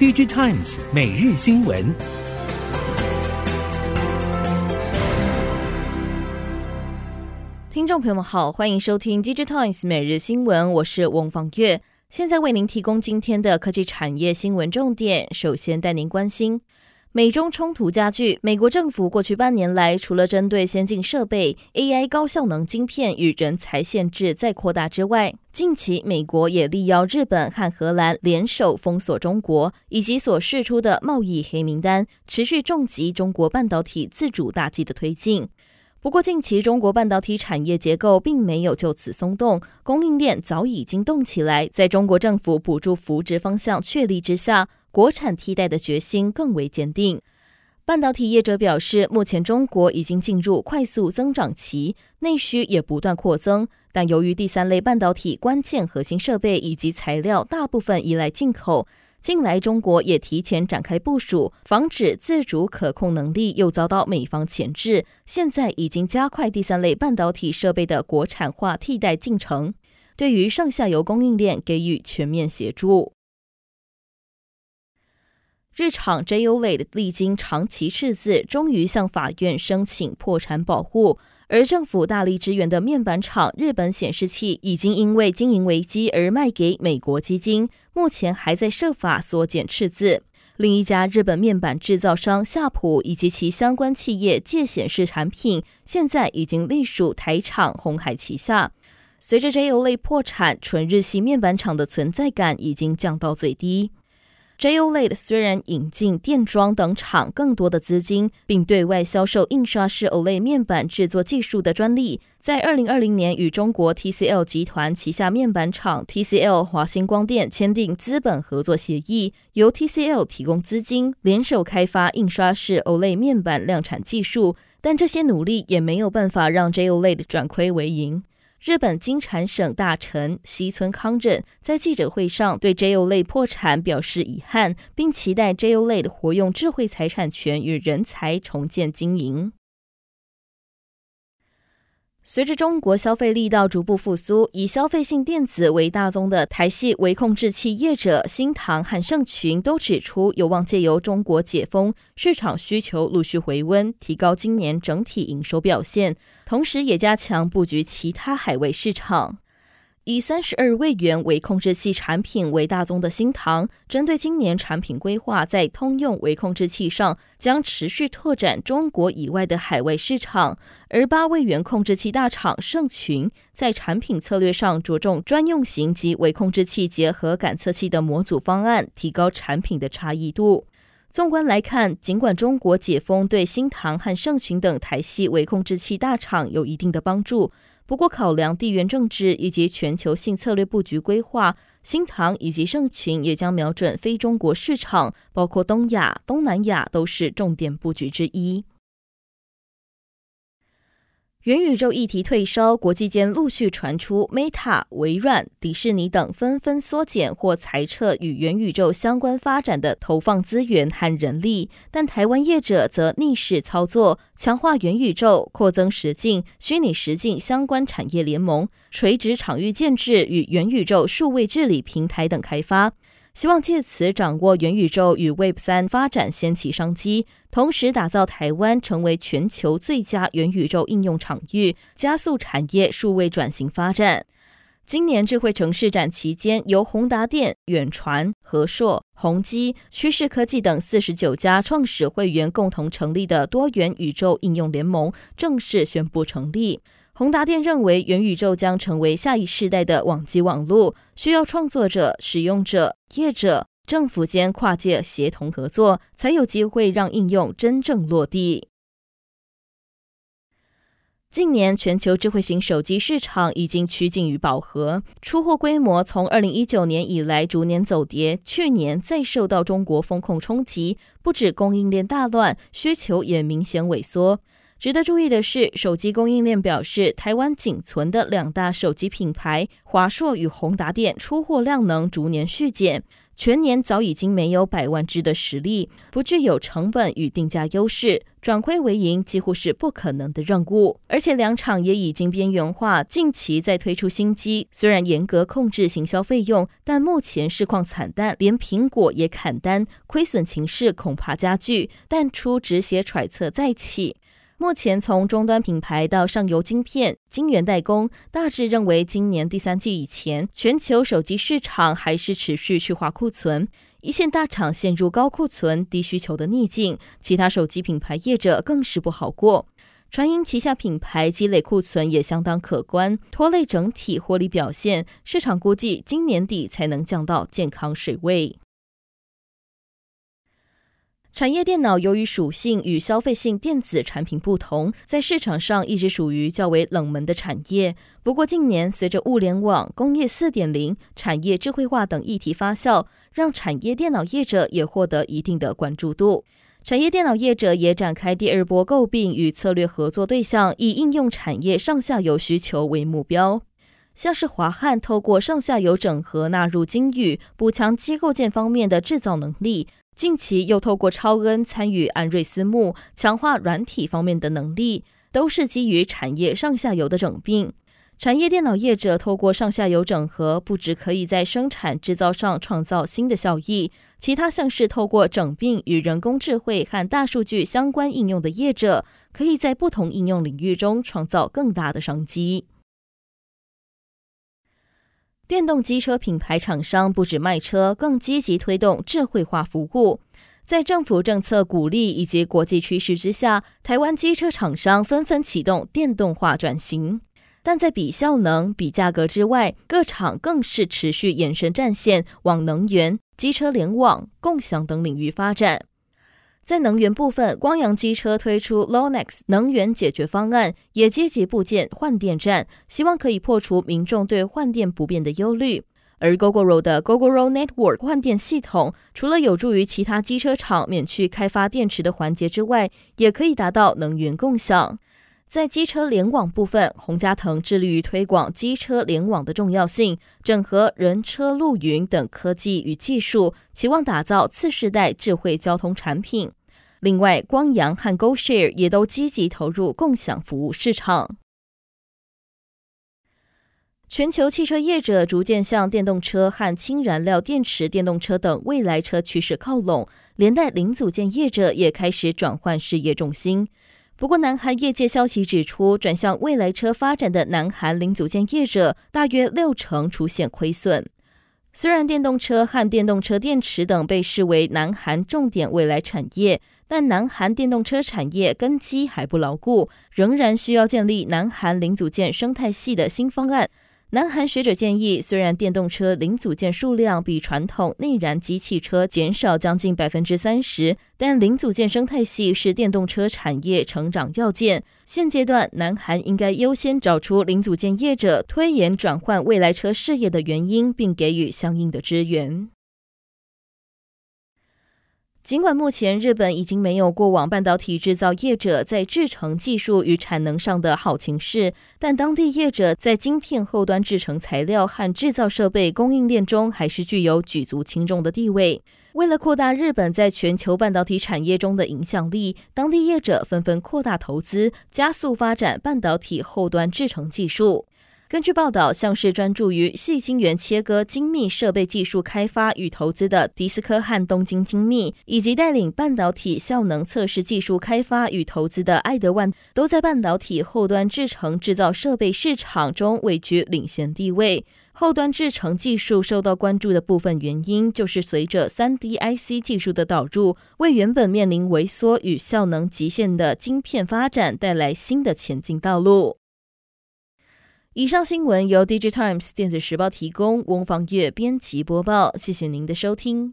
Digitimes 每日新闻。听众朋友们好，欢迎收听 Digitimes 每日新闻，我是翁方月，现在为您提供今天的科技产业新闻重点。首先带您关心美中冲突加剧，美国政府过去半年来除了针对先进设备、 AI 高效能晶片与人才限制再扩大之外，近期美国也力邀日本和荷兰联手封锁中国以及所释出的贸易黑名单，持续重击中国半导体自主大计的推进。不过近期中国半导体产业结构并没有就此松动，供应链早已经动起来，在中国政府补助扶植方向确立之下，国产替代的决心更为坚定。半导体业者表示，目前中国已经进入快速增长期，内需也不断扩增，但由于第三类半导体关键核心设备以及材料大部分依赖进口，近来中国也提前展开部署，防止自主可控能力又遭到美方钳制，现在已经加快第三类半导体设备的国产化替代进程，对于上下游供应链给予全面协助。日厂 JOLED 历经长期赤字，终于向法院申请破产保护，而政府大力支援的面板厂日本显示器已经因为经营危机而卖给美国基金，目前还在设法缩减赤字。另一家日本面板制造商夏普以及其相关企业界显示产品，现在已经隶属台厂鸿海旗下。随着 JOLED 破产，纯日系面板厂的存在感已经降到最低。JOLED 虽然引进电装等厂更多的资金，并对外销售印刷式 OLED 面板制作技术的专利，在2020年与中国 TCL 集团旗下面板厂 TCL 华星光电签订资本合作协议，由 TCL 提供资金，联手开发印刷式 OLED 面板量产技术，但这些努力也没有办法让 JOLED 转亏为盈。日本经产省大臣西村康稔在记者会上对 JOLED 破产表示遗憾，并期待 JOLED 活用智慧财产权与人才重建经营。随着中国消费力道逐步复苏，以消费性电子为大宗的台系微控制器业者新唐和盛群都指出，有望借由中国解封，市场需求陆续回温，提高今年整体营收表现，同时也加强布局其他海外市场。以32位元微控制器产品为大宗的新唐，针对今年产品规划，在通用微控制器上将持续拓展中国以外的海外市场，而8位元控制器大厂盛群在产品策略上着重专用型及微控制器结合感测器的模组方案，提高产品的差异度。纵观来看，尽管中国解封对新唐和盛群等台系微控制器大厂有一定的帮助，不过考量地缘政治以及全球性策略布局规划，新唐以及盛群也将瞄准非中国市场，包括东亚、东南亚都是重点布局之一。元宇宙议题退烧，国际间陆续传出 Meta、微软、迪士尼等纷纷缩减或裁撤与元宇宙相关发展的投放资源和人力，但台湾业者则逆势操作，强化元宇宙、扩增实境、虚拟实境相关产业联盟、垂直场域建制与元宇宙数位治理平台等开发，希望借此掌握元宇宙与 Web3 发展先期商机，同时打造台湾成为全球最佳元宇宙应用场域，加速产业数位转型发展。今年智慧城市展期间，由宏达电、远传、和硕、宏基、趋势科技等49家创始会员共同成立的多元宇宙应用联盟正式宣布成立。宏达电认为，元宇宙将成为下一世代的网际网路，需要创作者、使用者、业者、政府间跨界协同合作，才有机会让应用真正落地。近年全球智慧型手机市场已经趋近于饱和，出货规模从2019年以来逐年走跌，去年再受到中国风控冲击，不止供应链大乱，需求也明显萎缩。值得注意的是，手机供应链表示，台湾仅存的两大手机品牌华硕与宏达电出货量能逐年续减，全年早已经没有百万只的实力，不具有成本与定价优势，转亏为盈几乎是不可能的任务。而且两厂也已经边缘化，近期再推出新机，虽然严格控制行销费用，但目前市况惨淡，连苹果也砍单，亏损情势恐怕加剧，淡出止血揣测再起。目前从终端品牌到上游晶片、晶圆代工，大致认为今年第三季以前，全球手机市场还是持续去化库存，一线大厂陷入高库存、低需求的逆境，其他手机品牌业者更是不好过。传音旗下品牌积累库存也相当可观，拖累整体获利表现，市场估计今年底才能降到健康水位。产业电脑由于属性与消费性电子产品不同，在市场上一直属于较为冷门的产业。不过近年随着物联网、工业 4.0、产业智慧化等议题发酵，让产业电脑业者也获得一定的关注度。产业电脑业者也展开第二波购并与策略合作对象，以应用产业上下游需求为目标。像是华汉透过上下游整合纳入精宇，补强机构件方面的制造能力，近期又透过超恩参与安瑞私募，强化软体方面的能力，都是基于产业上下游的整并。产业电脑业者透过上下游整合，不只可以在生产制造上创造新的效益，其他像是透过整并与人工智慧和大数据相关应用的业者，可以在不同应用领域中创造更大的商机。电动机车品牌厂商不止卖车，更积极推动智慧化服务。在政府政策鼓励以及国际趋势之下，台湾机车厂商纷纷启动电动化转型。但在比效能、比价格之外，各厂更是持续延伸战线，往能源、机车联网、共享等领域发展。在能源部分，光阳机车推出 Lonex 能源解决方案，也积极布建换电站，希望可以破除民众对换电不便的忧虑。而 Gogoro 的 GogoroNetwork 换电系统，除了有助于其他机车厂免去开发电池的环节之外，也可以达到能源共享。在机车联网部分，洪家腾致力于推广机车联网的重要性，整合人车路云等科技与技术，期望打造次世代智慧交通产品。另外，光阳和 GoShare 也都积极投入共享服务市场。全球汽车业者逐渐向电动车和氢燃料电池电动车等未来车趋势靠拢，连带零组件业者也开始转换事业重心。不过，南韩业界消息指出，转向未来车发展的南韩零组件业者大约60%出现亏损。虽然电动车和电动车电池等被视为南韩重点未来产业，但南韩电动车产业根基还不牢固，仍然需要建立南韩零组件生态系的新方案。南韩学者建议，虽然电动车零组件数量比传统内燃机汽车减少将近 30%， 但零组件生态系是电动车产业成长要件。现阶段，南韩应该优先找出零组件业者推延转换未来车事业的原因，并给予相应的支援。尽管目前日本已经没有过往半导体制造业者在制程技术与产能上的好情势，但当地业者在晶片后端制程材料和制造设备供应链中还是具有举足轻重的地位。为了扩大日本在全球半导体产业中的影响力，当地业者纷纷扩大投资，加速发展半导体后端制程技术。根据报道，像是专注于细晶圆切割精密设备技术开发与投资的迪斯科和东京精密，以及带领半导体效能测试技术开发与投资的爱德万，都在半导体后端制程制造设备市场中位居领先地位。后端制程技术受到关注的部分原因，就是随着 3DIC 技术的导入，为原本面临萎缩与效能极限的晶片发展带来新的前进道路。以上新闻由 Digitimes 电子时报提供，翁方月编辑播报，谢谢您的收听。